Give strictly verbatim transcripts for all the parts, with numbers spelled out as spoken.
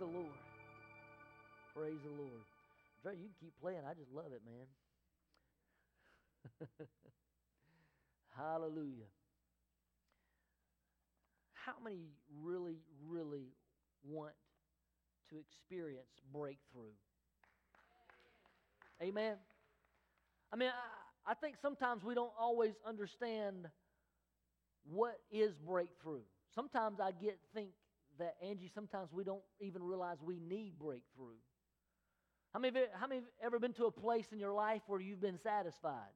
the Lord. Praise the Lord. Dre, you can keep playing. I just love it, man. Hallelujah. How many really, really want to experience breakthrough? Amen. I mean, I, I think sometimes we don't always understand what is breakthrough. Sometimes I get think that, Angie, sometimes we don't even realize we need breakthrough. How many, how many have ever been to a place in your life where you've been satisfied?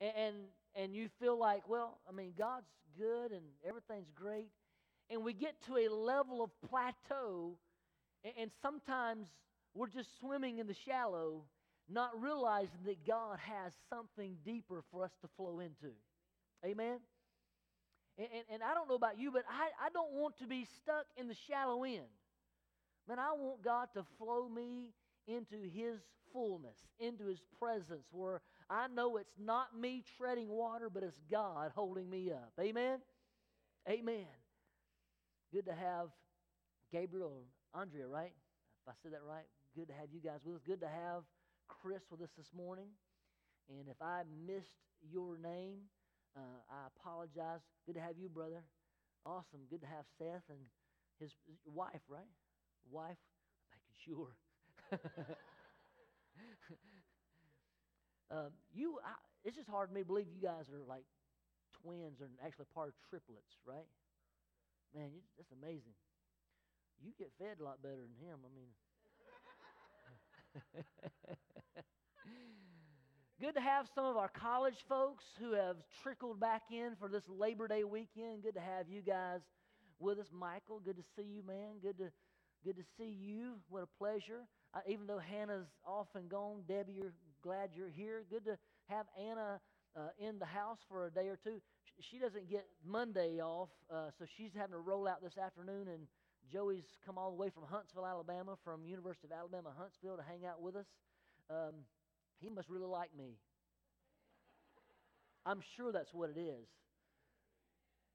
And, and, and you feel like, well, I mean, God's good and everything's great. And we get to a level of plateau, and, and sometimes we're just swimming in the shallow, not realizing that God has something deeper for us to flow into. Amen? And, and, and I don't know about you, but I, I don't want to be stuck in the shallow end. Man, I want God to flow me into His fullness, into His presence, where I know it's not me treading water, but it's God holding me up. Amen? Amen. Good to have Gabriel and Andrea, right? If I said that right, good to have you guys with us. Good to have Chris with us this morning. And if I missed your name, uh, I apologize. Good to have you, brother. Awesome. Good to have Seth and his wife, right? Wife, making sure. um, you, I, it's just hard for me to believe you guys are like twins or actually part of triplets, right? Man, you, that's amazing. You get fed a lot better than him. I mean, good to have some of our college folks who have trickled back in for this Labor Day weekend. Good to have you guys with us. Michael, good to see you, man. Good to. Good to see you. What a pleasure. Uh, even though Hannah's off and gone, Debbie, you're glad you're here. Good to have Anna uh, in the house for a day or two. She, she doesn't get Monday off, uh, so she's having to roll out this afternoon, and Joey's come all the way from Huntsville, Alabama, from University of Alabama, Huntsville, to hang out with us. Um, he must really like me. I'm sure that's what it is.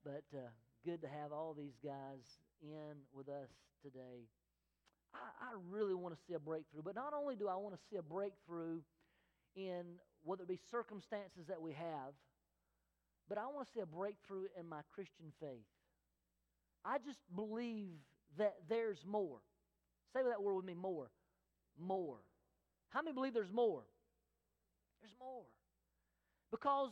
But uh, good to have all these guys in with us today. I really want to see a breakthrough, but not only do I want to see a breakthrough in whether it be circumstances that we have, but I want to see a breakthrough in my Christian faith. I just believe that there's more. Say that word with me, more. More. How many believe there's more? There's more. Because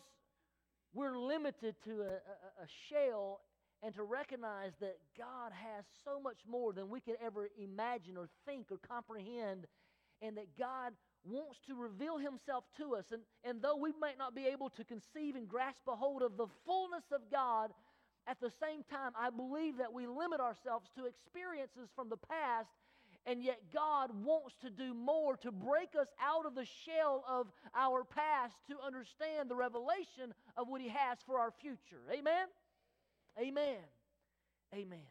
we're limited to a, a, a shell, and to recognize that God has so much more than we could ever imagine or think or comprehend, and that God wants to reveal Himself to us. And, and though we might not be able to conceive and grasp a hold of the fullness of God, at the same time, I believe that we limit ourselves to experiences from the past, and yet God wants to do more to break us out of the shell of our past to understand the revelation of what He has for our future. Amen? Amen. Amen.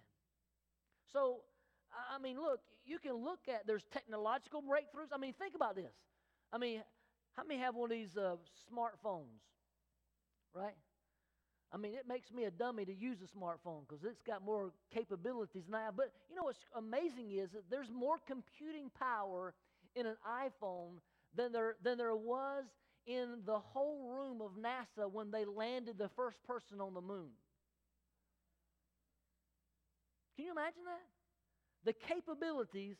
So, I mean, look, you can look at, there's technological breakthroughs. I mean, think about this. I mean, how many have one of these uh, smartphones, right? I mean, it makes me a dummy to use a smartphone because it's got more capabilities now. But you know what's amazing is that there's more computing power in an iPhone than there than there was in the whole room of NASA when they landed the first person on the moon. Can you imagine that? The capabilities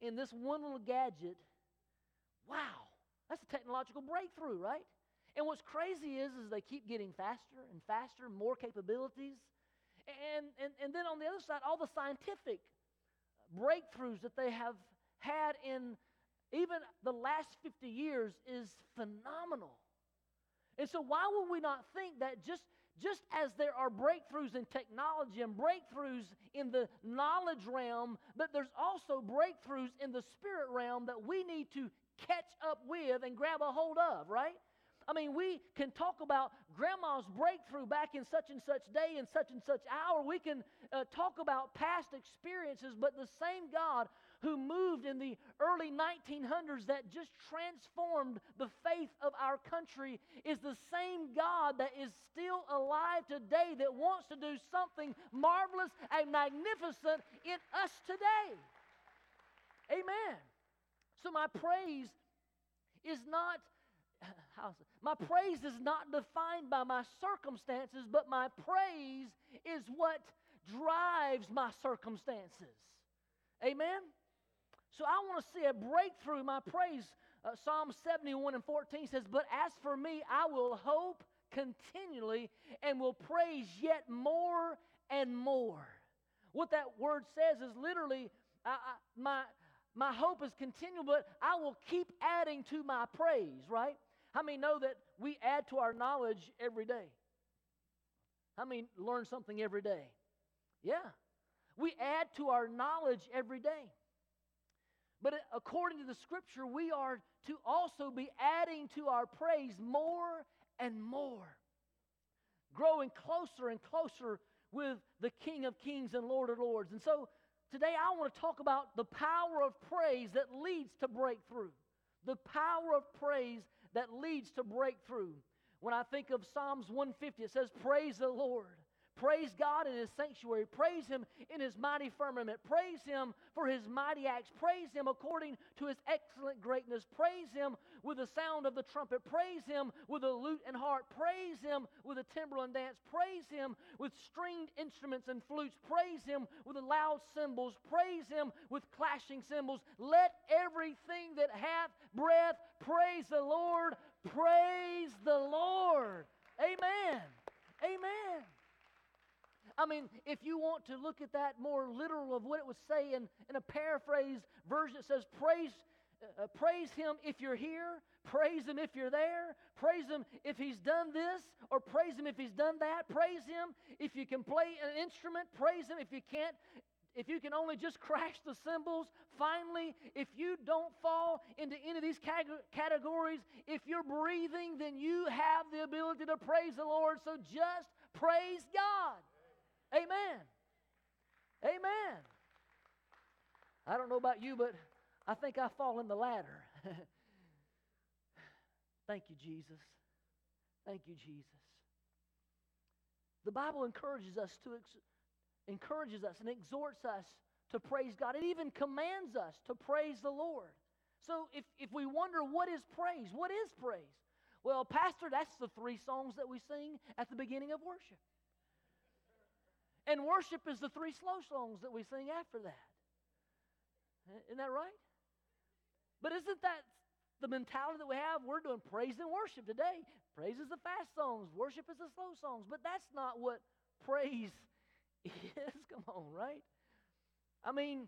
in this one little gadget, wow, that's a technological breakthrough, right? And what's crazy is, is they keep getting faster and faster, more capabilities. And, and, and then on the other side, all the scientific breakthroughs that they have had in even the last fifty years is phenomenal. And so why would we not think that just, just as there are breakthroughs in technology and breakthroughs in the knowledge realm, but there's also breakthroughs in the spirit realm that we need to catch up with and grab a hold of, right? I mean, we can talk about grandma's breakthrough back in such and such day and such and such hour. We can uh, talk about past experiences, but the same God who moved in the early nineteen hundreds that just transformed the faith of our country is the same God that is still alive today, that wants to do something marvelous and magnificent in us today. Amen. So my praise is not, my praise is not defined by my circumstances, but my praise is what drives my circumstances. Amen. So I want to see a breakthrough in my praise. Uh, Psalm seventy-one and fourteen says, "But as for me, I will hope continually and will praise yet more and more." What that word says is literally, I, I, my, my hope is continual, but I will keep adding to my praise, right? How many know that we add to our knowledge every day? How many learn something every day? Yeah. We add to our knowledge every day. But according to the Scripture, we are to also be adding to our praise more and more, growing closer and closer with the King of Kings and Lord of Lords. And so today I want to talk about the power of praise that leads to breakthrough. The power of praise that leads to breakthrough. When I think of Psalms one fifty, it says, "Praise the Lord. Praise God in His sanctuary. Praise Him in His mighty firmament. Praise Him for His mighty acts. Praise Him according to His excellent greatness. Praise Him with the sound of the trumpet. Praise Him with a lute and harp. Praise Him with a timbrel and dance. Praise Him with stringed instruments and flutes. Praise Him with the loud cymbals. Praise Him with clashing cymbals. Let everything that hath breath praise the Lord. Praise the Lord." Amen. Amen. I mean, if you want to look at that more literal of what it would say in, in a paraphrased version, it says, praise, uh, praise Him if you're here, praise Him if you're there, praise Him if He's done this, or praise Him if He's done that, praise Him if you can play an instrument, praise Him if you can't, if you can only just crash the cymbals. Finally, if you don't fall into any of these categories, if you're breathing, then you have the ability to praise the Lord, so just praise God. Amen. Amen. I don't know about you, but I think I fall in the latter. Thank you, Jesus. Thank you, Jesus. The Bible encourages us to ex- encourages us and exhorts us to praise God. It even commands us to praise the Lord. So if, if we wonder what is praise, what is praise? Well, Pastor, that's the three songs that we sing at the beginning of worship. And worship is the three slow songs that we sing after that. Isn't that right? But isn't that the mentality that we have? We're doing praise and worship today. Praise is the fast songs. Worship is the slow songs. But that's not what praise is. Come on, right? I mean,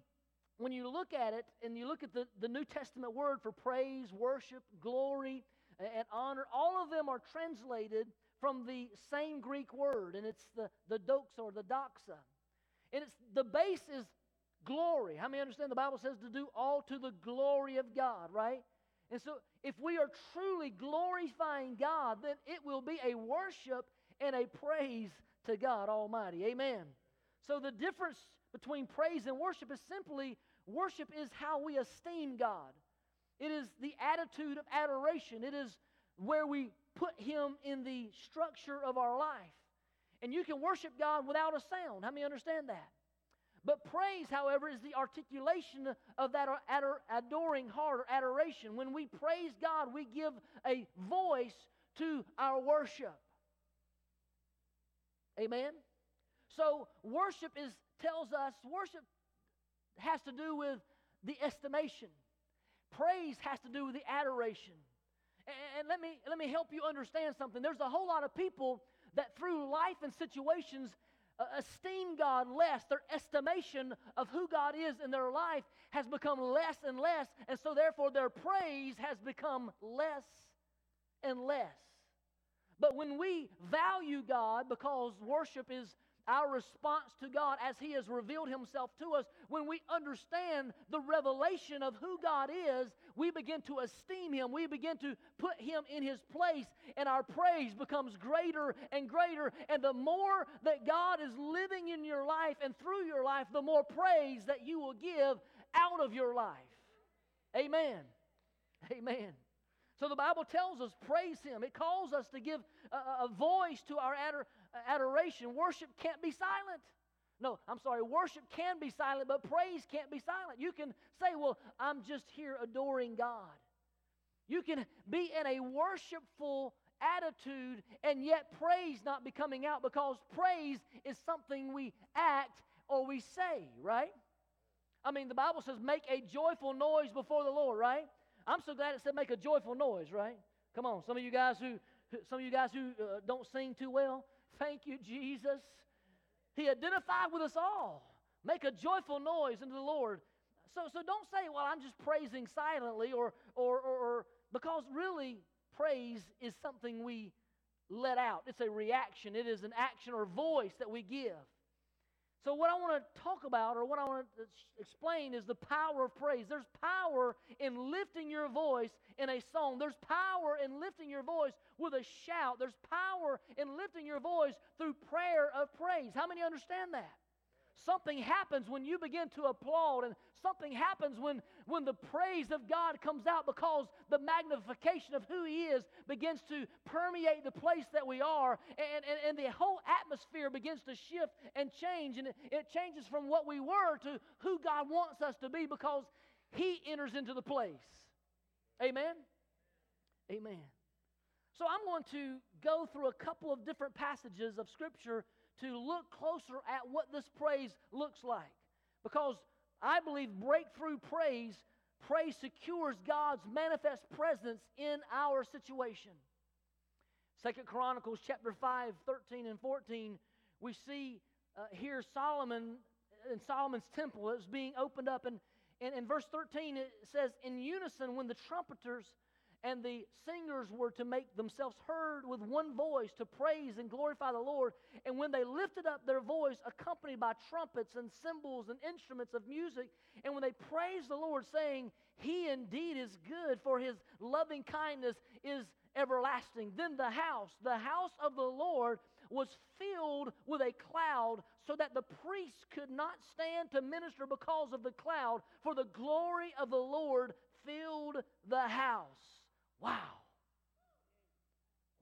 when you look at it and you look at the, the New Testament word for praise, worship, glory, and honor, all of them are translated from the same Greek word, and it's the, the doxa or the doxa. And it's the base is glory. How many understand the Bible says to do all to the glory of God, right? And so if we are truly glorifying God, then it will be a worship and a praise to God Almighty. Amen. So the difference between praise and worship is simply, worship is how we esteem God. It is the attitude of adoration. It is where we put Him in the structure of our life. And you can worship God without a sound. How many understand that? But praise, however, is the articulation of that adoring heart or adoration. When we praise God, we give a voice to our worship. Amen? So worship is tells us, worship has to do with the estimation. Praise has to do with the adoration. And let me let me help you understand something. There's a whole lot of people that through life and situations uh, esteem God less. Their estimation of who God is in their life has become less and less, and so therefore their praise has become less and less. But when we value God, because worship is Our response to God as He has revealed Himself to us, when we understand the revelation of who God is, we begin to esteem Him. We begin to put Him in His place, and our praise becomes greater and greater. And the more that God is living in your life and through your life, the more praise that you will give out of your life. Amen. Amen. So the Bible tells us, praise Him. It calls us to give a, a voice to our ador- adoration. Worship can't be silent. No, I'm sorry, worship can be silent, but praise can't be silent. You can say, well, I'm just here adoring God. You can be in a worshipful attitude and yet praise not be coming out, because praise is something we act or we say, right? I mean, the Bible says, make a joyful noise before the Lord, right? I'm so glad it said make a joyful noise, right? Come on, some of you guys who some of you guys who uh, don't sing too well, thank you, Jesus. He identified with us all. Make a joyful noise unto the Lord. So, so don't say, well, I'm just praising silently, or, or, or, or, because really praise is something we let out. It's a reaction. It is an action or voice that we give. So what I want to talk about, or what I want to explain, is the power of praise. There's power in lifting your voice in a song. There's power in lifting your voice with a shout. There's power in lifting your voice through prayer of praise. How many understand that? Something happens when you begin to applaud, and something happens when, when the praise of God comes out, because the magnification of who He is begins to permeate the place that we are, and, and, and the whole atmosphere begins to shift and change, and it, it changes from what we were to who God wants us to be, because He enters into the place. Amen? Amen. So I'm going to go through a couple of different passages of Scripture to look closer at what this praise looks like, because I believe breakthrough praise, praise secures God's manifest presence in our situation. Second Chronicles chapter five, thirteen and fourteen, we see uh, here Solomon, in Solomon's temple, it was being opened up, and in verse thirteen it says, in unison, when the trumpeters and the singers were to make themselves heard with one voice to praise and glorify the Lord. And when they lifted up their voice, accompanied by trumpets and cymbals and instruments of music, and when they praised the Lord, saying, He indeed is good, for His loving kindness is everlasting. Then the house, the house of the Lord, was filled with a cloud, so that the priests could not stand to minister because of the cloud, for the glory of the Lord filled the house. Wow.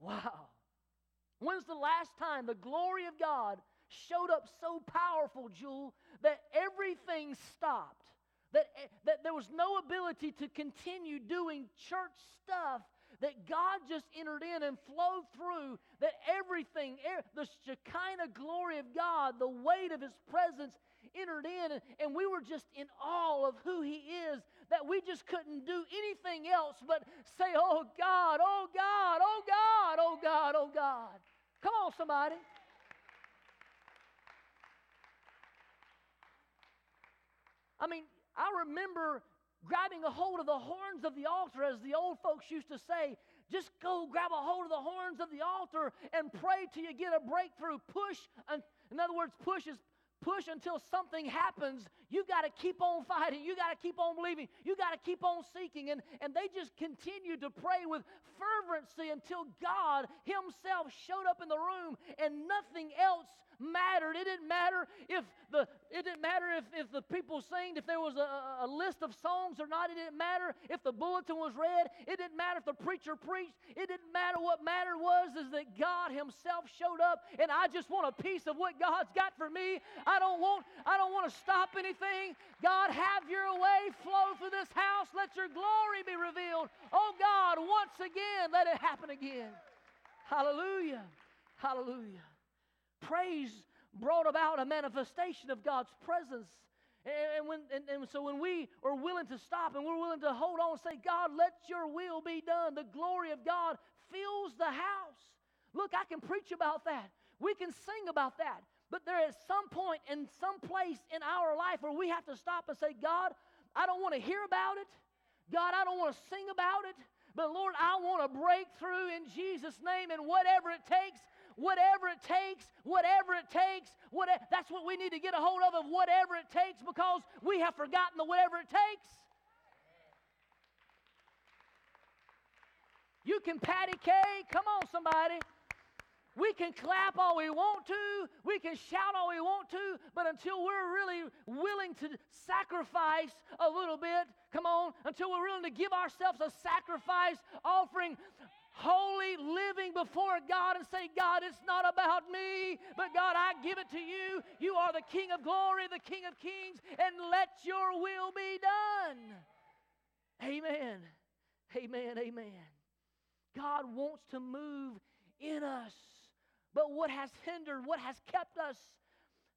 Wow. When's the last time the glory of God showed up so powerful, Jewel, that everything stopped? That, that there was no ability to continue doing church stuff, that God just entered in and flowed through, that everything, the Shekinah glory of God, the weight of His presence entered in, and, and we were just in awe of who He is, that we just couldn't do anything else but say, oh God, oh God, oh God, oh God, oh God. Come on, somebody. I mean, I remember grabbing a hold of the horns of the altar, as the old folks used to say. Just go grab a hold of the horns of the altar and pray till you get a breakthrough. Push, in other words, push is push until something happens. You got to keep on fighting. You got to keep on believing. You got to keep on seeking. And, and they just continued to pray with fervency until God Himself showed up in the room, and nothing else mattered. It didn't matter if the it didn't matter if, if the people sang, if there was a, a list of songs or not. It didn't matter if the bulletin was read. It didn't matter if the preacher preached. It didn't matter. What mattered was is that God Himself showed up, and I just want a piece of what God's got for me. I don't want, I don't want to stop anything. God, have your way. Flow through this house. Let your glory be revealed. Oh, God, once again, let it happen again. Hallelujah. Hallelujah. Praise brought about a manifestation of God's presence. And, when, and, and so when we are willing to stop and we're willing to hold on and say, God, let your will be done, the glory of God fills the house. Look, I can preach about that. We can sing about that. But there is some point in some place in our life where we have to stop and say, God, I don't want to hear about it. God, I don't want to sing about it. But Lord, I want a breakthrough in Jesus' name, and whatever it takes, whatever it takes, whatever it takes, whatever, that's what we need to get a hold of, of whatever it takes, because we have forgotten the whatever it takes. You can patty cake, come on somebody. We can clap all we want to, we can shout all we want to, but until we're really willing to sacrifice a little bit, come on, until we're willing to give ourselves a sacrifice offering, holy living before God and say, God, it's not about me, but God, I give it to you. You are the King of glory, the King of kings, and let your will be done. Amen. Amen. Amen. God wants to move in us. But what has hindered, what has kept us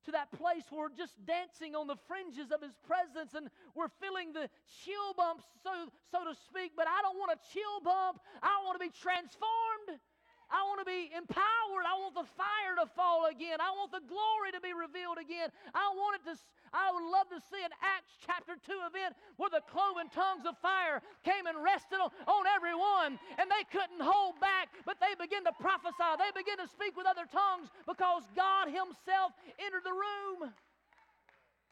to that place where we're just dancing on the fringes of His presence and we're feeling the chill bumps, so, so to speak, but I don't want a chill bump. I want to be transformed. I want to be empowered. I want the fire to fall again. I want the glory to be revealed again. I want it to. I would love to see an Acts chapter two event where the cloven tongues of fire came and rested on, on everyone, and they couldn't hold back, but they began to prophesy. They began to speak with other tongues because God Himself entered the room.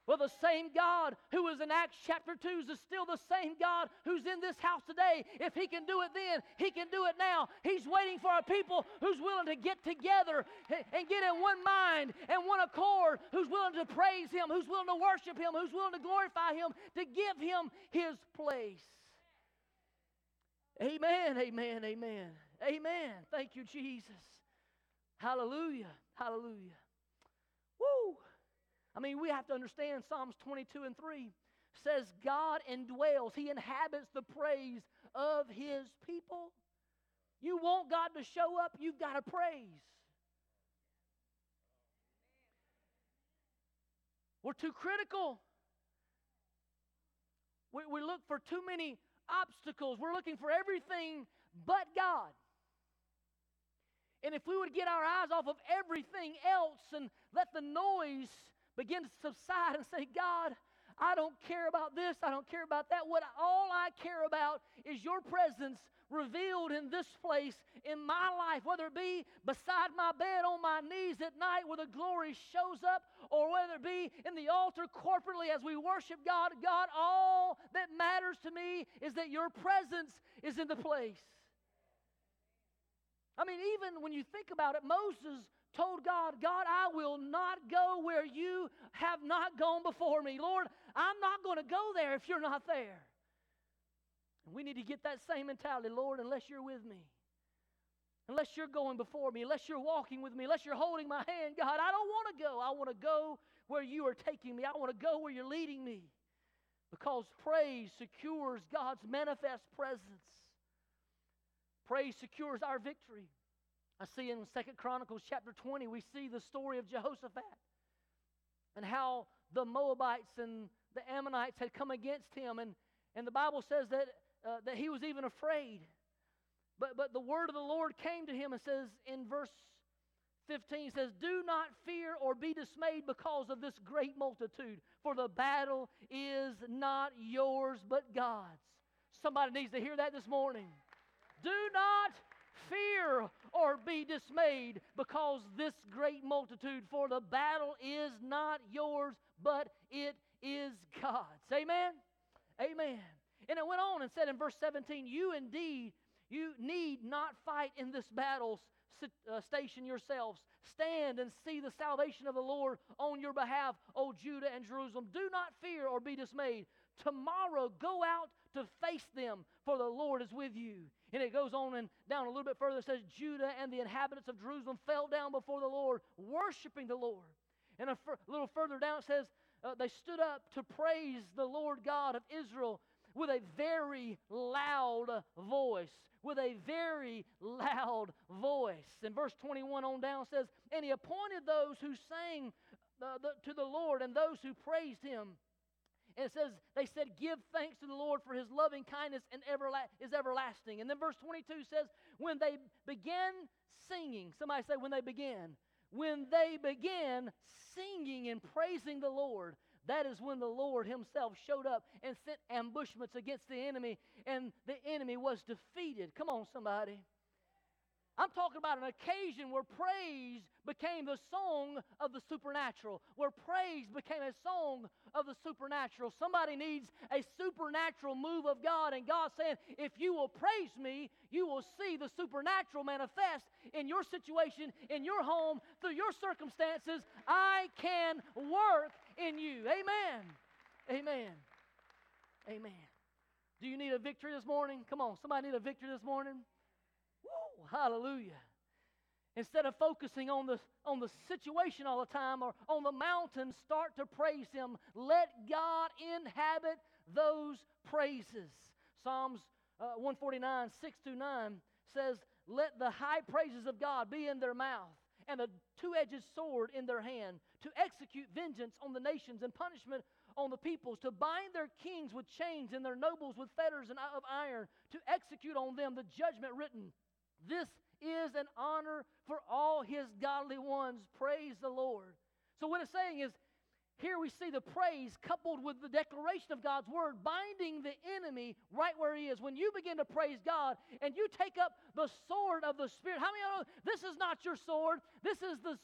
Well, the same God who was in Acts chapter two is still the same God who's in this house today. If He can do it then, He can do it now. He's waiting for a people who's willing to get together and get in one mind and one accord, who's willing to praise Him, who's willing to worship Him, who's willing to glorify Him, to give Him His place. Amen, amen, amen, amen. Thank you, Jesus. Hallelujah, hallelujah. Woo! I mean, we have to understand Psalms twenty-two and three says God indwells. He inhabits the praise of His people. You want God to show up, you've got to praise. We're too critical. We, we look for too many obstacles. We're looking for everything but God. And if we would get our eyes off of everything else and let the noise begin to subside and say, God, I don't care about this. I don't care about that. What all I care about is your presence revealed in this place, in my life, whether it be beside my bed on my knees at night where the glory shows up, or whether it be in the altar corporately as we worship God. God, all that matters to me is that your presence is in the place. I mean, even when you think about it, Moses told God, God, I will not go where you have not gone before me. Lord, I'm not going to go there if you're not there. And we need to get that same mentality. Lord, unless you're with me, unless you're going before me, unless you're walking with me, unless you're holding my hand, God, I don't want to go. I want to go where you are taking me. I want to go where you're leading me. Because praise secures God's manifest presence. Praise secures our victory. I see in Second Chronicles chapter twenty, we see the story of Jehoshaphat and how the Moabites and the Ammonites had come against him. And, and the Bible says that, uh, that he was even afraid. But, but the word of the Lord came to him and says in verse fifteen, it says, do not fear or be dismayed because of this great multitude, for the battle is not yours but God's. Somebody needs to hear that this morning. Do not fear or be dismayed because this great multitude, for the battle is not yours, but it is God's. Amen? Amen. And it went on and said in verse seventeen, you indeed, you need not fight in this battle station yourselves. Stand and see the salvation of the Lord on your behalf, O Judah and Jerusalem. Do not fear or be dismayed. Tomorrow go out to face them, for the Lord is with you. And it goes on and down a little bit further. It says, Judah and the inhabitants of Jerusalem fell down before the Lord, worshiping the Lord. And a f- little further down it says, uh, they stood up to praise the Lord God of Israel with a very loud voice. With a very loud voice. And verse twenty-one on down says, and he appointed those who sang uh, the, to the Lord and those who praised him. And it says, they said, give thanks to the Lord for his loving kindness and everla- is everlasting. And then verse twenty-two says, when they began singing, somebody say, when they began. When they began singing and praising the Lord, that is when the Lord himself showed up and sent ambushments against the enemy, and the enemy was defeated. Come on, somebody. I'm talking about an occasion where praise became the song of the supernatural, where praise became a song of the supernatural. Somebody needs a supernatural move of God, and God saying, if you will praise me, you will see the supernatural manifest in your situation, in your home, through your circumstances. I can work in you. Amen. Amen. Amen. Do you need a victory this morning? Come on, somebody need a victory this morning? Woo, hallelujah. Instead of focusing on the, on the situation all the time or on the mountain, start to praise Him. Let God inhabit those praises. Psalms uh, one forty-nine, six through nine says, let the high praises of God be in their mouth and a two-edged sword in their hand, to execute vengeance on the nations and punishment on the peoples, to bind their kings with chains and their nobles with fetters of iron, to execute on them the judgment written. This is an honor for all His godly ones. Praise the Lord. So what it's saying is, here we see the praise coupled with the declaration of God's word, binding the enemy right where he is. When you begin to praise God and you take up the sword of the Spirit, how many of you know this is not your sword? This is the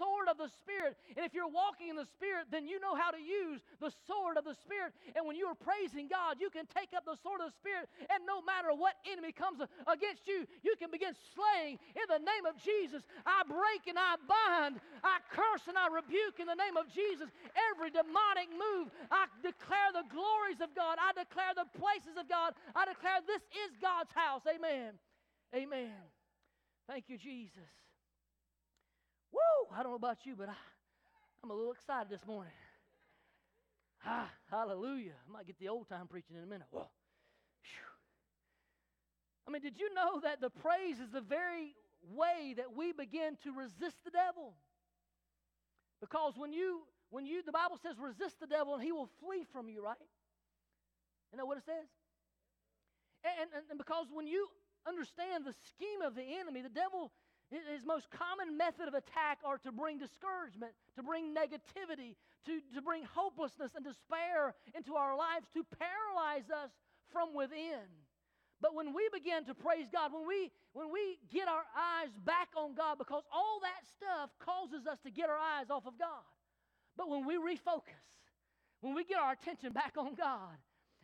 sword of the Spirit. And if you're walking in the Spirit, then you know how to use the sword of the Spirit. And when you are praising God, you can take up the sword of the Spirit, and no matter what enemy comes against you, you can begin slaying in the name of Jesus. I break and I bind, I curse and I rebuke in the name of Jesus. Every demonic move, I declare the glories of God. I declare the places of God. I declare this is God's house. Amen. Amen. Thank you, Jesus. Woo! I don't know about you, but I, I'm a little excited this morning. Ah, hallelujah. I might get the old time preaching in a minute. Whoa. I mean, did you know that the praise is the very way that we begin to resist the devil? Because when you... When you, the Bible says, resist the devil and he will flee from you, right? You know what it says? And, and, and because when you understand the scheme of the enemy, the devil, his most common method of attack are to bring discouragement, to bring negativity, to, to bring hopelessness and despair into our lives, to paralyze us from within. But when we begin to praise God, when we when we get our eyes back on God, because all that stuff causes us to get our eyes off of God. But when we refocus, when we get our attention back on God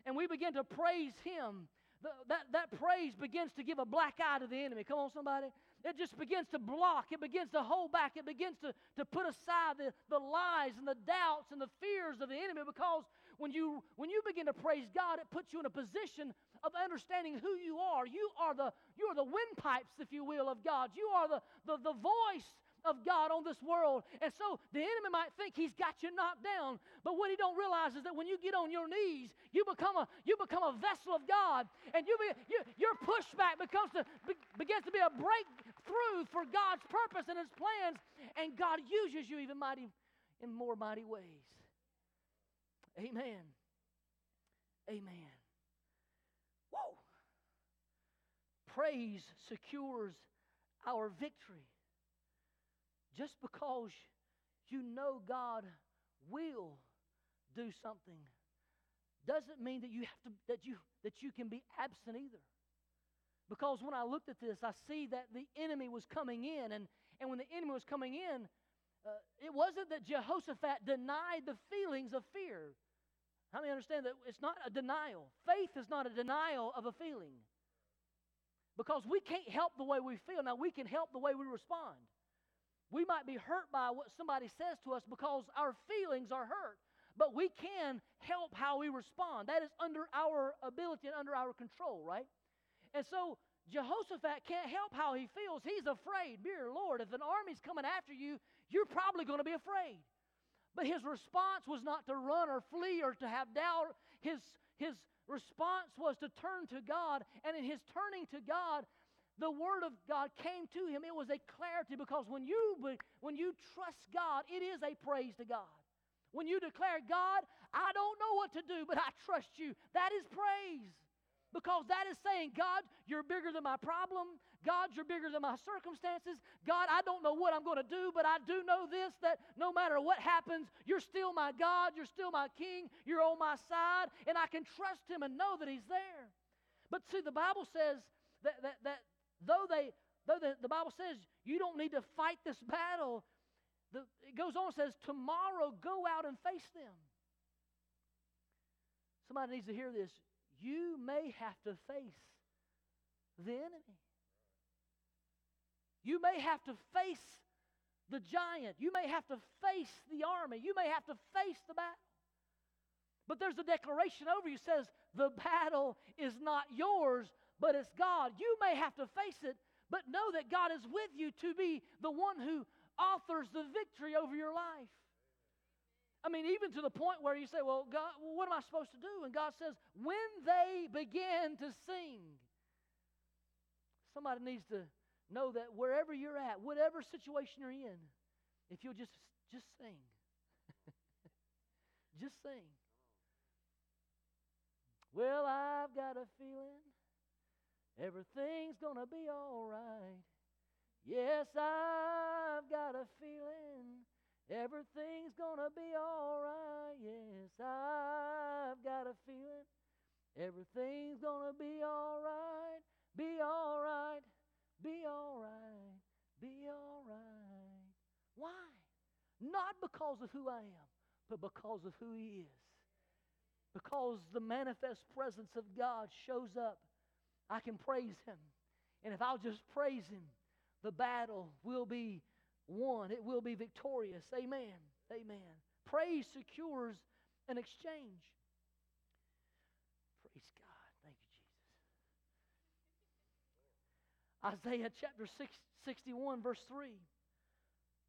and we begin to praise Him, the, that, that praise begins to give a black eye to the enemy. Come on, somebody. It just begins to block. It begins to hold back. It begins to, to put aside the, the lies and the doubts and the fears of the enemy, because when you when you begin to praise God, it puts you in a position of understanding who you are. You are the, you are the windpipes, if you will, of God. You are the, the, the voice of God on this world. And so the enemy might think he's got you knocked down, but what he don't realize is that when you get on your knees, you become a you become a vessel of God, and you, be, you your pushback becomes to, be, begins to be a breakthrough for God's purpose and His plans, and God uses you even mighty in more mighty ways. Amen. Amen. Woo! Praise secures our victory. Just because you know God will do something doesn't mean that you have to that you that you can be absent either. Because when I looked at this, I see that the enemy was coming in, and, and when the enemy was coming in, uh, it wasn't that Jehoshaphat denied the feelings of fear. How many understand that it's not a denial? Faith is not a denial of a feeling. Because we can't help the way we feel. Now, we can help the way we respond. We might be hurt by what somebody says to us because our feelings are hurt, but we can help how we respond. That is under our ability and under our control, right? And so Jehoshaphat can't help how he feels. He's afraid. Dear Lord, if an army's coming after you, you're probably going to be afraid. But his response was not to run or flee or to have doubt. His, his response was to turn to God, and in his turning to God, the Word of God came to him. It was a clarity, because when you when you trust God, it is a praise to God. When you declare, God, I don't know what to do, but I trust you, that is praise. Because that is saying, God, you're bigger than my problem. God, you're bigger than my circumstances. God, I don't know what I'm going to do, but I do know this, that no matter what happens, you're still my God, you're still my King, you're on my side, and I can trust Him and know that He's there. But see, the Bible says that that that though they though the, the Bible says you don't need to fight this battle, the, it goes on and says, tomorrow go out and face them. Somebody needs to hear this. You may have to face the enemy. You may have to face the giant. You may have to face the army. You may have to face the battle. But there's a declaration over you that says, the battle is not yours, but it's God. You may have to face it, but know that God is with you to be the one who authors the victory over your life. I mean, even to the point where you say, well, God, what am I supposed to do? And God says, when they begin to sing. Somebody needs to know that wherever you're at, whatever situation you're in, if you'll just, just sing. Just sing. Well, I've got a feeling everything's going to be all right. Yes, I've got a feeling everything's going to be all right. Yes, I've got a feeling everything's going to be all right. Be all right. Be all right. Be all right. Why? Not because of who I am, but because of who He is. Because the manifest presence of God shows up, I can praise Him. And if I'll just praise Him, the battle will be won. It will be victorious. Amen. Amen. Praise secures an exchange. Praise God. Thank you, Jesus. Isaiah chapter sixty-one, verse three.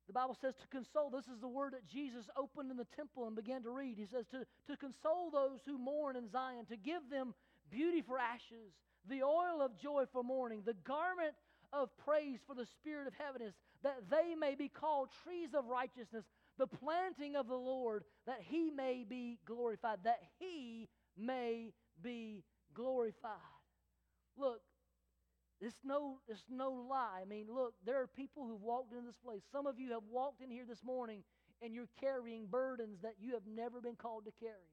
The Bible says to console. This is the word that Jesus opened in the temple and began to read. He says to, to console those who mourn in Zion, to give them beauty for ashes, the oil of joy for mourning, the garment of praise for the spirit of heaviness, that they may be called trees of righteousness, the planting of the Lord, that He may be glorified, that He may be glorified. Look, it's no, it's no lie. I mean, look, there are people who've walked in this place. Some of you have walked in here this morning and you're carrying burdens that you have never been called to carry.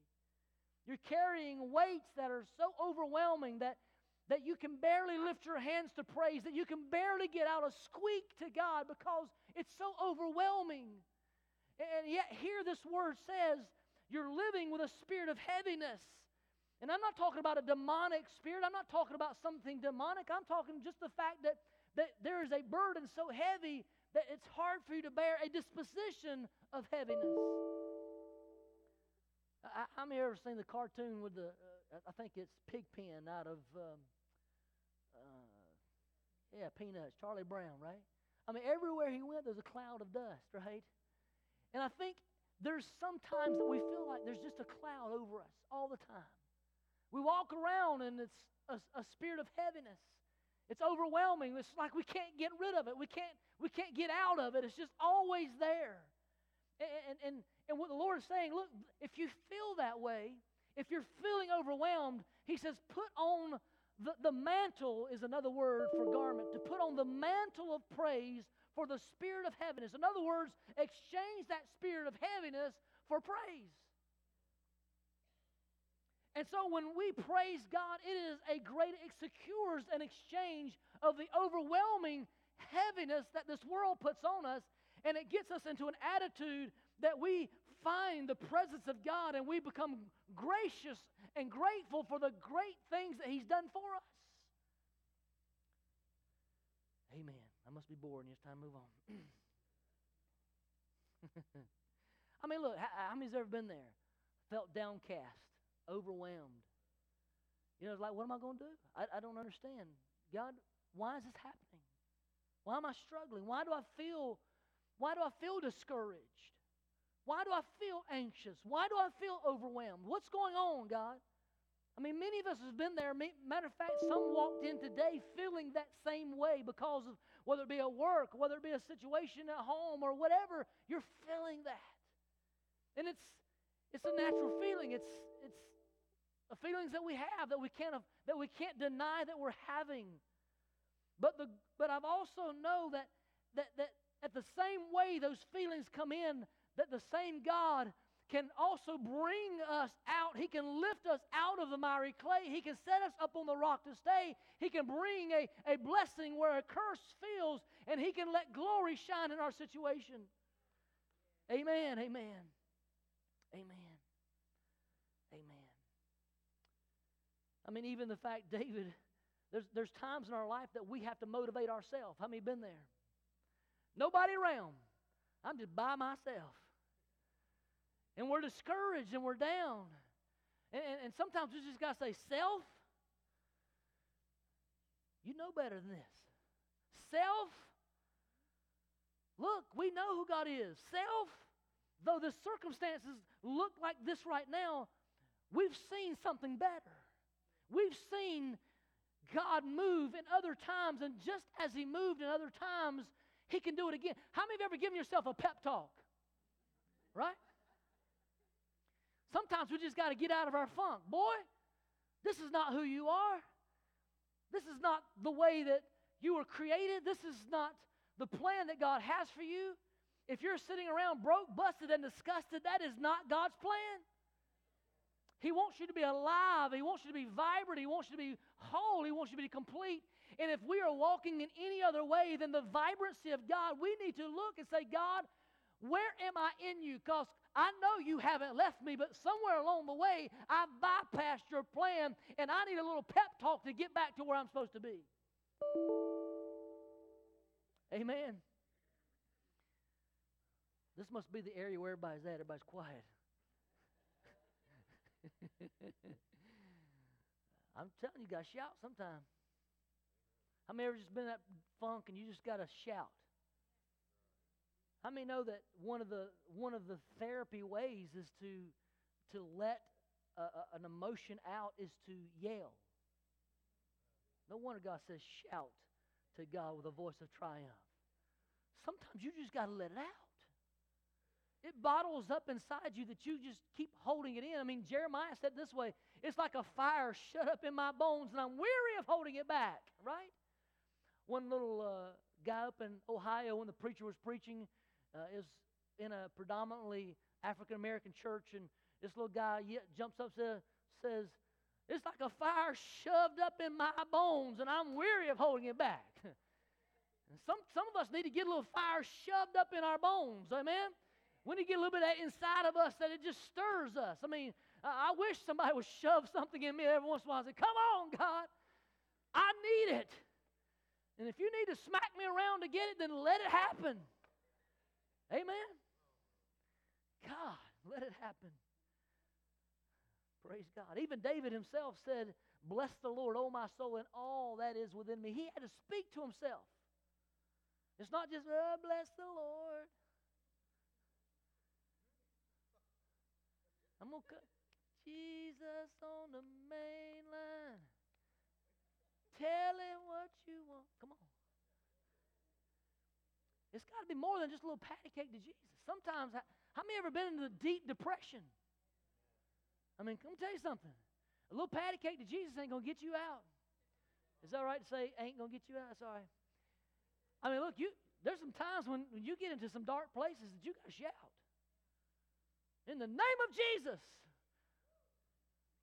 You're carrying weights that are so overwhelming that that you can barely lift your hands to praise, that you can barely get out a squeak to God because it's so overwhelming. And yet here this word says, you're living with a spirit of heaviness. And I'm not talking about a demonic spirit. I'm not talking about something demonic. I'm talking just the fact that, that there is a burden so heavy that it's hard for you to bear, a disposition of heaviness. I, I've ever seen the cartoon with the, uh, I think it's Pigpen out of... Um, Uh, yeah, Peanuts, Charlie Brown, right? I mean, everywhere he went, there's a cloud of dust, right? And I think there's sometimes that we feel like there's just a cloud over us all the time. We walk around and it's a, a spirit of heaviness. It's overwhelming. It's like we can't get rid of it. We can't, we can't get out of it. It's just always there. And, and, and what the Lord is saying, look, if you feel that way, if you're feeling overwhelmed, He says, put on The, the mantle is another word for garment. To put on the mantle of praise for the spirit of heaviness. In other words, exchange that spirit of heaviness for praise. And so when we praise God, it is a great, it secures an exchange of the overwhelming heaviness that this world puts on us. And it gets us into an attitude that we find the presence of God and we become gracious and grateful for the great things that He's done for us. Amen. I must be boring. It's time to move on. I mean, look, how, how many's ever been there? Felt downcast, overwhelmed. You know, it's like, what am I going to do? I, I don't understand. God, why is this happening? Why am I struggling? Why do I feel... Why do I feel discouraged? Why do I feel anxious? Why do I feel overwhelmed? What's going on, God? I mean, many of us have been there. Matter of fact, some walked in today feeling that same way because of whether it be a work, whether it be a situation at home or whatever, you're feeling that. And it's it's a natural feeling. It's it's a feelings that we have that we can't that we can't deny that we're having. But the but I've also know that that that at the same way those feelings come in, that the same God can also bring us out. He can lift us out of the miry clay. He can set us up on the rock to stay. He can bring a, a blessing where a curse feels, and He can let glory shine in our situation. Amen, amen, amen, amen. I mean, even the fact, David, there's, there's times in our life that we have to motivate ourselves. How many been there? Nobody around. I'm just by myself. And we're discouraged and we're down. And, and, and sometimes we just got to say, self, you know better than this. Self, look, we know who God is. Self, though the circumstances look like this right now, we've seen something better. We've seen God move in other times, and just as He moved in other times, He can do it again. How many of you have ever given yourself a pep talk? Right? Sometimes we just got to get out of our funk. Boy, this is not who you are. This is not the way that you were created. This is not the plan that God has for you. If you're sitting around broke, busted, and disgusted, that is not God's plan. He wants you to be alive. He wants you to be vibrant. He wants you to be whole. He wants you to be complete. And if we are walking in any other way than the vibrancy of God, we need to look and say, God, where am I in you? Because I know you haven't left me, but somewhere along the way, I bypassed your plan, and I need a little pep talk to get back to where I'm supposed to be. Amen. This must be the area where everybody's at. Everybody's quiet. I'm telling you, you gotta shout sometime. How many ever just been in that funk and you just gotta shout? How many know that one of the one of the therapy ways is to to let a, a, an emotion out is to yell? No wonder God says shout to God with a voice of triumph. Sometimes you just gotta let it out. It bottles up inside you that you just keep holding it in. I mean, Jeremiah said this way, it's like a fire shut up in my bones, and I'm weary of holding it back, right? One little uh, guy up in Ohio, when the preacher was preaching, uh, is in a predominantly African-American church, and this little guy jumps up and says, it's like a fire shoved up in my bones, and I'm weary of holding it back. And some, some of us need to get a little fire shoved up in our bones, amen? We need to get a little bit of that inside of us that it just stirs us. I mean, I wish somebody would shove something in me every once in a while and say, come on, God, I need it. And if you need to smack me around to get it, then let it happen. Amen? God, let it happen. Praise God. Even David himself said, bless the Lord, O my soul, and all that is within me. He had to speak to himself. It's not just, oh, bless the Lord. I'm going to cut Jesus on the main line. Tell him what you want. Come on. It's got to be more than just a little patty cake to Jesus. Sometimes, how, how many ever been into the deep depression? I mean, let me tell you something. A little patty cake to Jesus ain't going to get you out. Is that right to say ain't going to get you out? Sorry. I mean, look, you. There's some times when, when you get into some dark places that you got to shout. In the name of Jesus,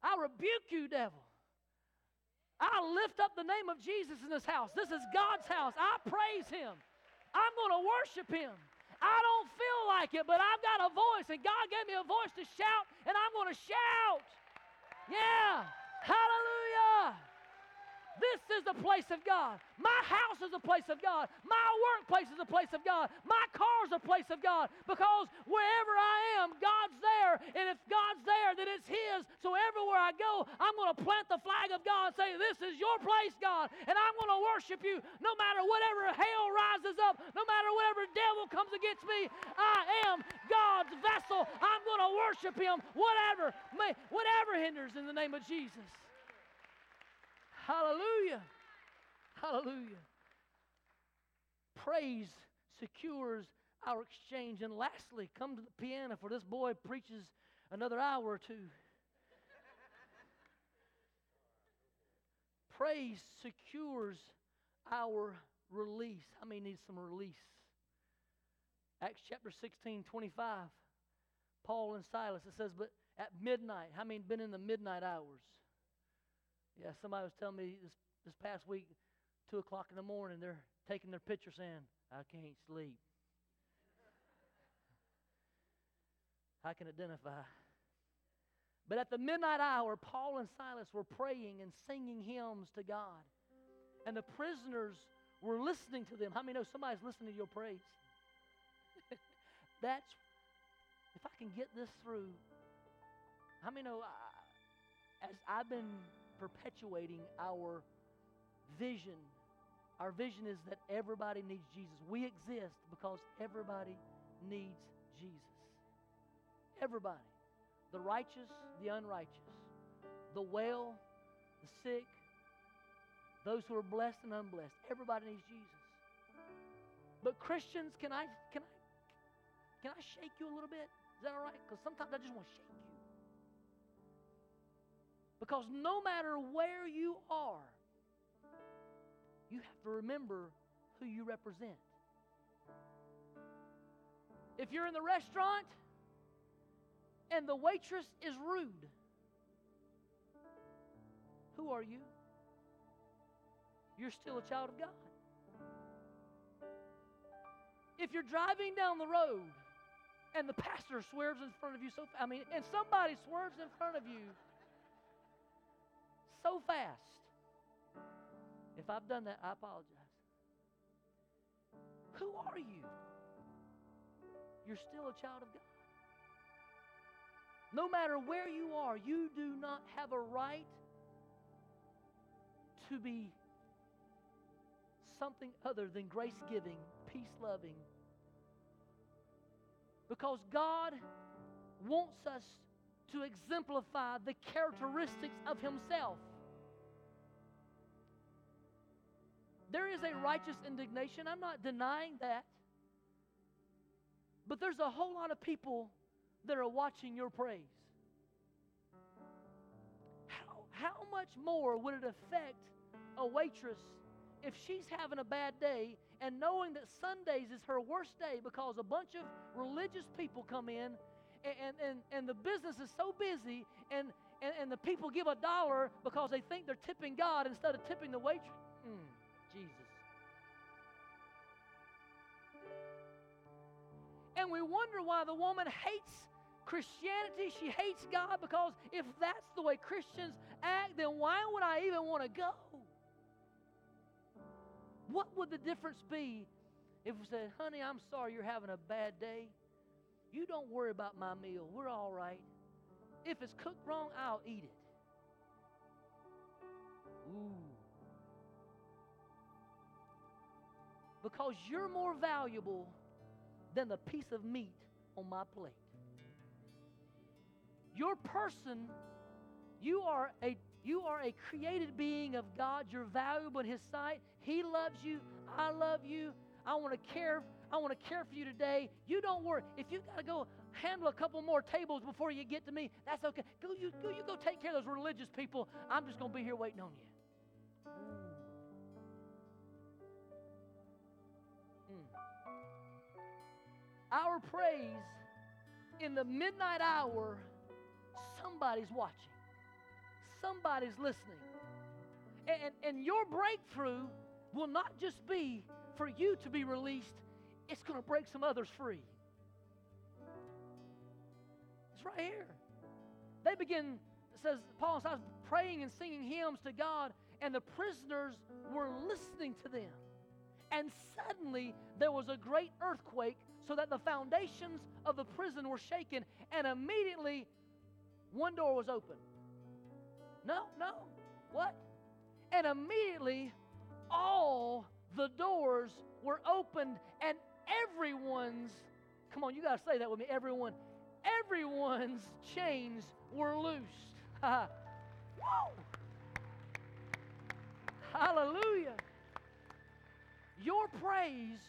I rebuke you, devil. I lift up the name of Jesus in this house. This is God's house. I praise Him. I'm going to worship Him. I don't feel like it, but I've got a voice, and God gave me a voice to shout, and I'm going to shout. Yeah. Hallelujah. This is the place of God. My house is the place of God. My workplace is the place of God. My car is the place of God. Because wherever I am, God's there. And if God's there, then it's His. So everywhere I go, I'm going to plant the flag of God and say, this is your place, God. And I'm going to worship you no matter whatever hell rises up, no matter whatever devil comes against me. I am God's vessel. I'm going to worship Him, whatever, whatever hinders, in the name of Jesus. Hallelujah. Hallelujah. Praise secures our exchange. And lastly, come to the piano, for this boy preaches another hour or two. Praise secures our release. How many need some release? Acts chapter sixteen, twenty-five. Paul and Silas. It says, but at midnight. How many have been in the midnight hours? Yeah, somebody was telling me this, this past week, two o'clock in the morning, they're taking their picture saying, I can't sleep. I can identify. But at the midnight hour, Paul and Silas were praying and singing hymns to God. And the prisoners were listening to them. How many know somebody's listening to your praise? That's, if I can get this through, how many know, I, as I've been perpetuating our vision, our vision is that everybody needs Jesus. We exist because everybody needs Jesus. Everybody. The righteous, the unrighteous, the well, the sick, those who are blessed and unblessed. Everybody needs Jesus. But Christians, can I can I can I shake you a little bit? Is that all right? Because sometimes I just want to shake you. Because no matter where you are, you have to remember who you represent. If you're in the restaurant and the waitress is rude, who are you? You're still a child of God. If you're driving down the road and the pastor swerves in front of you so fast, I mean, and somebody swerves in front of you so fast, if I've done that, I apologize. Who are you? You're still a child of God. No matter where you are, you do not have a right to be something other than grace-giving, peace-loving. Because God wants us to exemplify the characteristics of Himself. There is a righteous indignation. I'm not denying that. But there's a whole lot of people that are watching your praise. How, how much more would it affect a waitress if she's having a bad day and knowing that Sundays is her worst day because a bunch of religious people come in and, and, and the business is so busy and, and, and the people give a dollar because they think they're tipping God instead of tipping the waitress? Mm, Jesus. And we wonder why the woman hates Christianity. She hates God because if that's the way Christians act, then why would I even want to go? What would the difference be if we said, honey, I'm sorry you're having a bad day. You don't worry about my meal. We're all right. If it's cooked wrong, I'll eat it. Ooh. Because you're more valuable than the piece of meat on my plate. Your person, you are a you are a created being of God. You're valuable in His sight. He loves you. I love you. I want to care. I want to care for you today. You don't worry. If you got to go handle a couple more tables before you get to me, that's okay. Go you go you go take care of those religious people. I'm just gonna be here waiting on you. Our praise in the midnight hour, somebody's watching. Somebody's listening. And, and, and your breakthrough will not just be for you to be released. It's going to break some others free. It's right here. They begin, it says, Paul and Silas praying and singing hymns to God, and the prisoners were listening to them. And suddenly there was a great earthquake so that the foundations of the prison were shaken, and immediately one door was open. No, no, what? And immediately all the doors were opened, and everyone's, come on, you got to say that with me, everyone, everyone's chains were loosed. Woo! Hallelujah. Your praise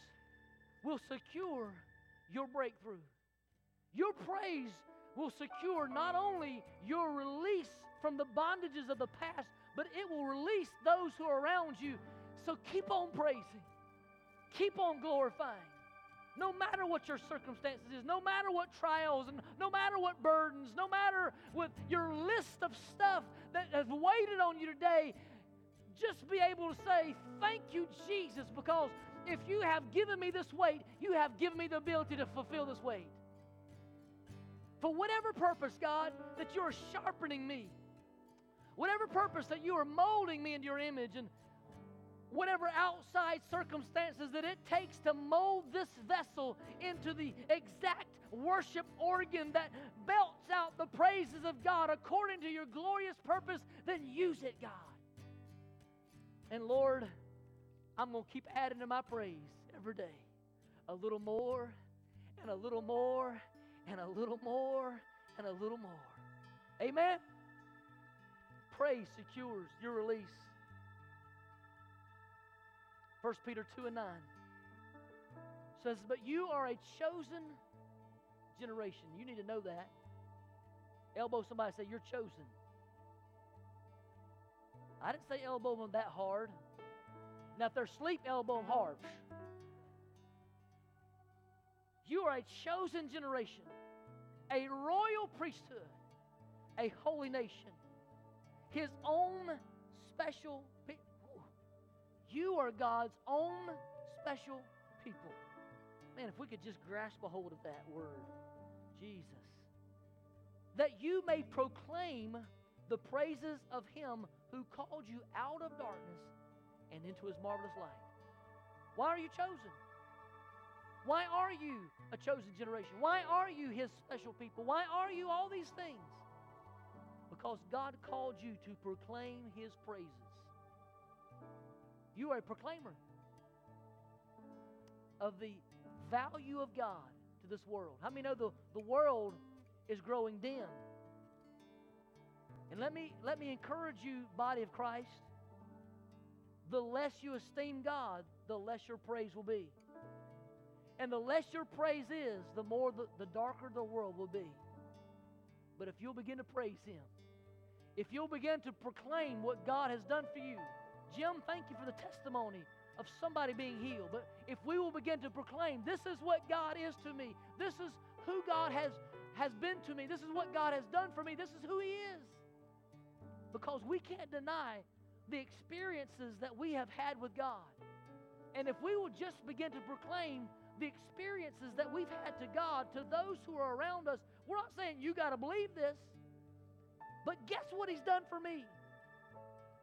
will secure your breakthrough. Your praise will secure not only your release from the bondages of the past, but it will release those who are around you. So keep on praising. Keep on glorifying. No matter what your circumstances is, no matter what trials, and no matter what burdens, no matter what your list of stuff that has waited on you today, just be able to say, thank you, Jesus, because if you have given me this weight, you have given me the ability to fulfill this weight. For whatever purpose, God, that you are sharpening me, whatever purpose that you are molding me into your image, and whatever outside circumstances that it takes to mold this vessel into the exact worship organ that belts out the praises of God according to your glorious purpose, then use it, God. And Lord, I'm going to keep adding to my praise every day. A little more, and a little more, and a little more, and a little more. Amen? Praise secures your release. First Peter two and nine says, but you are a chosen generation. You need to know that. Elbow somebody and say, you're chosen. I didn't say elbow them that hard. Now if they're asleep, elbow them hard. You are a chosen generation, a royal priesthood, a holy nation, His own special people. You are God's own special people. Man, if we could just grasp a hold of that word, Jesus. That you may proclaim the praises of Him who called you out of darkness and into His marvelous light. Why are you chosen? Why are you a chosen generation? Why are you His special people? Why are you all these things? Because God called you to proclaim His praises. You are a proclaimer of the value of God to this world. How many know the, the world is growing dim? And let me, let me encourage you, body of Christ, the less you esteem God, the less your praise will be. And the less your praise is, the more the, the darker the world will be. But if you'll begin to praise Him, if you'll begin to proclaim what God has done for you, Jim, thank you for the testimony of somebody being healed. But if we will begin to proclaim, this is what God is to me. This is who God has, has been to me. This is what God has done for me. This is who He is. Because we can't deny the experiences that we have had with God. And if we will just begin to proclaim the experiences that we've had to God, to those who are around us, we're not saying you got to believe this. But guess what He's done for me?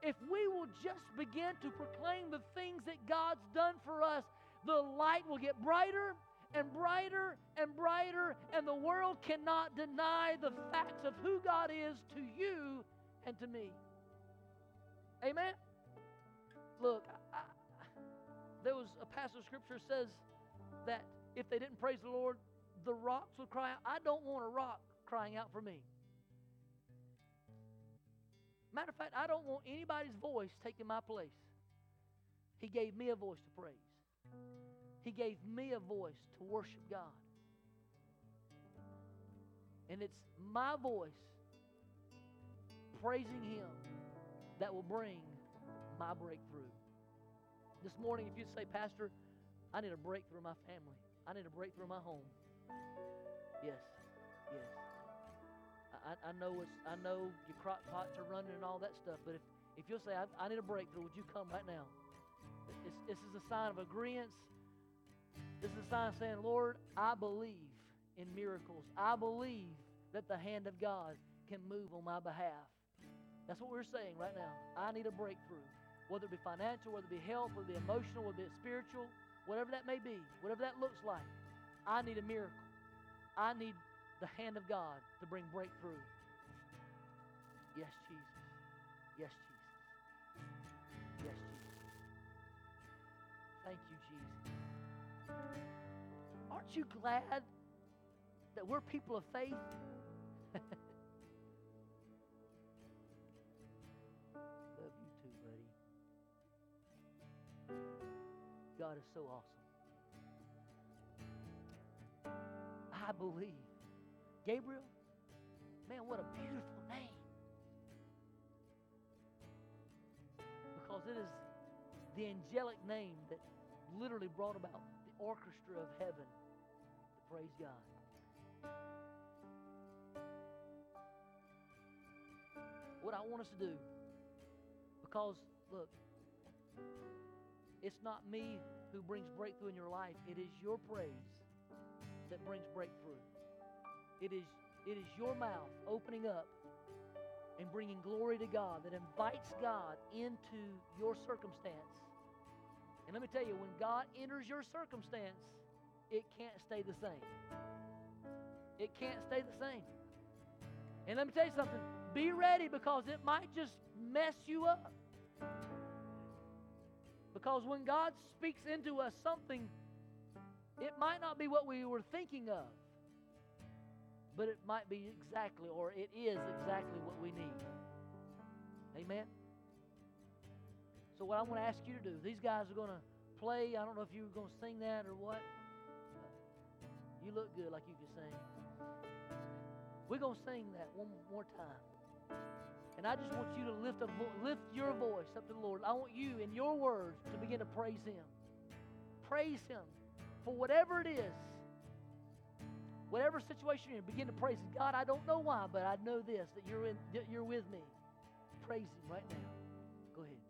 If we will just begin to proclaim the things that God's done for us, the light will get brighter and brighter and brighter, and the world cannot deny the facts of who God is to you and to me. Amen? Look, I, I, there was a passage of Scripture says that if they didn't praise the Lord, the rocks would cry out. I don't want a rock crying out for me. Matter of fact, I don't want anybody's voice taking my place. He gave me a voice to praise. He gave me a voice to worship God. And it's my voice praising Him that will bring my breakthrough. This morning, if you say, Pastor, I need a breakthrough in my family. I need a breakthrough in my home. Yes, yes. I, I know it's, I know your crock pots are running and all that stuff, but if, if you'll say, I, I need a breakthrough, would you come right now? It's, this is a sign of agreement. This is a sign saying, Lord, I believe in miracles. I believe that the hand of God can move on my behalf. That's what we're saying right now. I need a breakthrough, whether it be financial, whether it be health, whether it be emotional, whether it be spiritual, whatever that may be, whatever that looks like. I need a miracle. I need the hand of God to bring breakthrough. Yes, Jesus. Yes, Jesus. Yes, Jesus. Thank you, Jesus. Aren't you glad that we're people of faith? Love you too, buddy. God is so awesome. I believe. Gabriel, man, what a beautiful name. Because it is the angelic name that literally brought about orchestra of heaven to praise God. What I want us to do, because, look, it's not me who brings breakthrough in your life. It is your praise that brings breakthrough. It is, it is your mouth opening up and bringing glory to God that invites God into your circumstance. And let me tell you, when God enters your circumstance, it can't stay the same. It can't stay the same. And let me tell you something, be ready, because it might just mess you up. Because when God speaks into us something, it might not be what we were thinking of, but it might be exactly, or it is exactly what we need. Amen? So what I want to ask you to do, these guys are going to play. I don't know if you were going to sing that or what. You look good like you can sing. We're going to sing that one more time. And I just want you to lift, up, lift your voice up to the Lord. I want you, in your words, to begin to praise Him. Praise Him for whatever it is, whatever situation you're in. Begin to praise Him. God, I don't know why, but I know this, that you're in, that you're with me. Praise Him right now. Go ahead.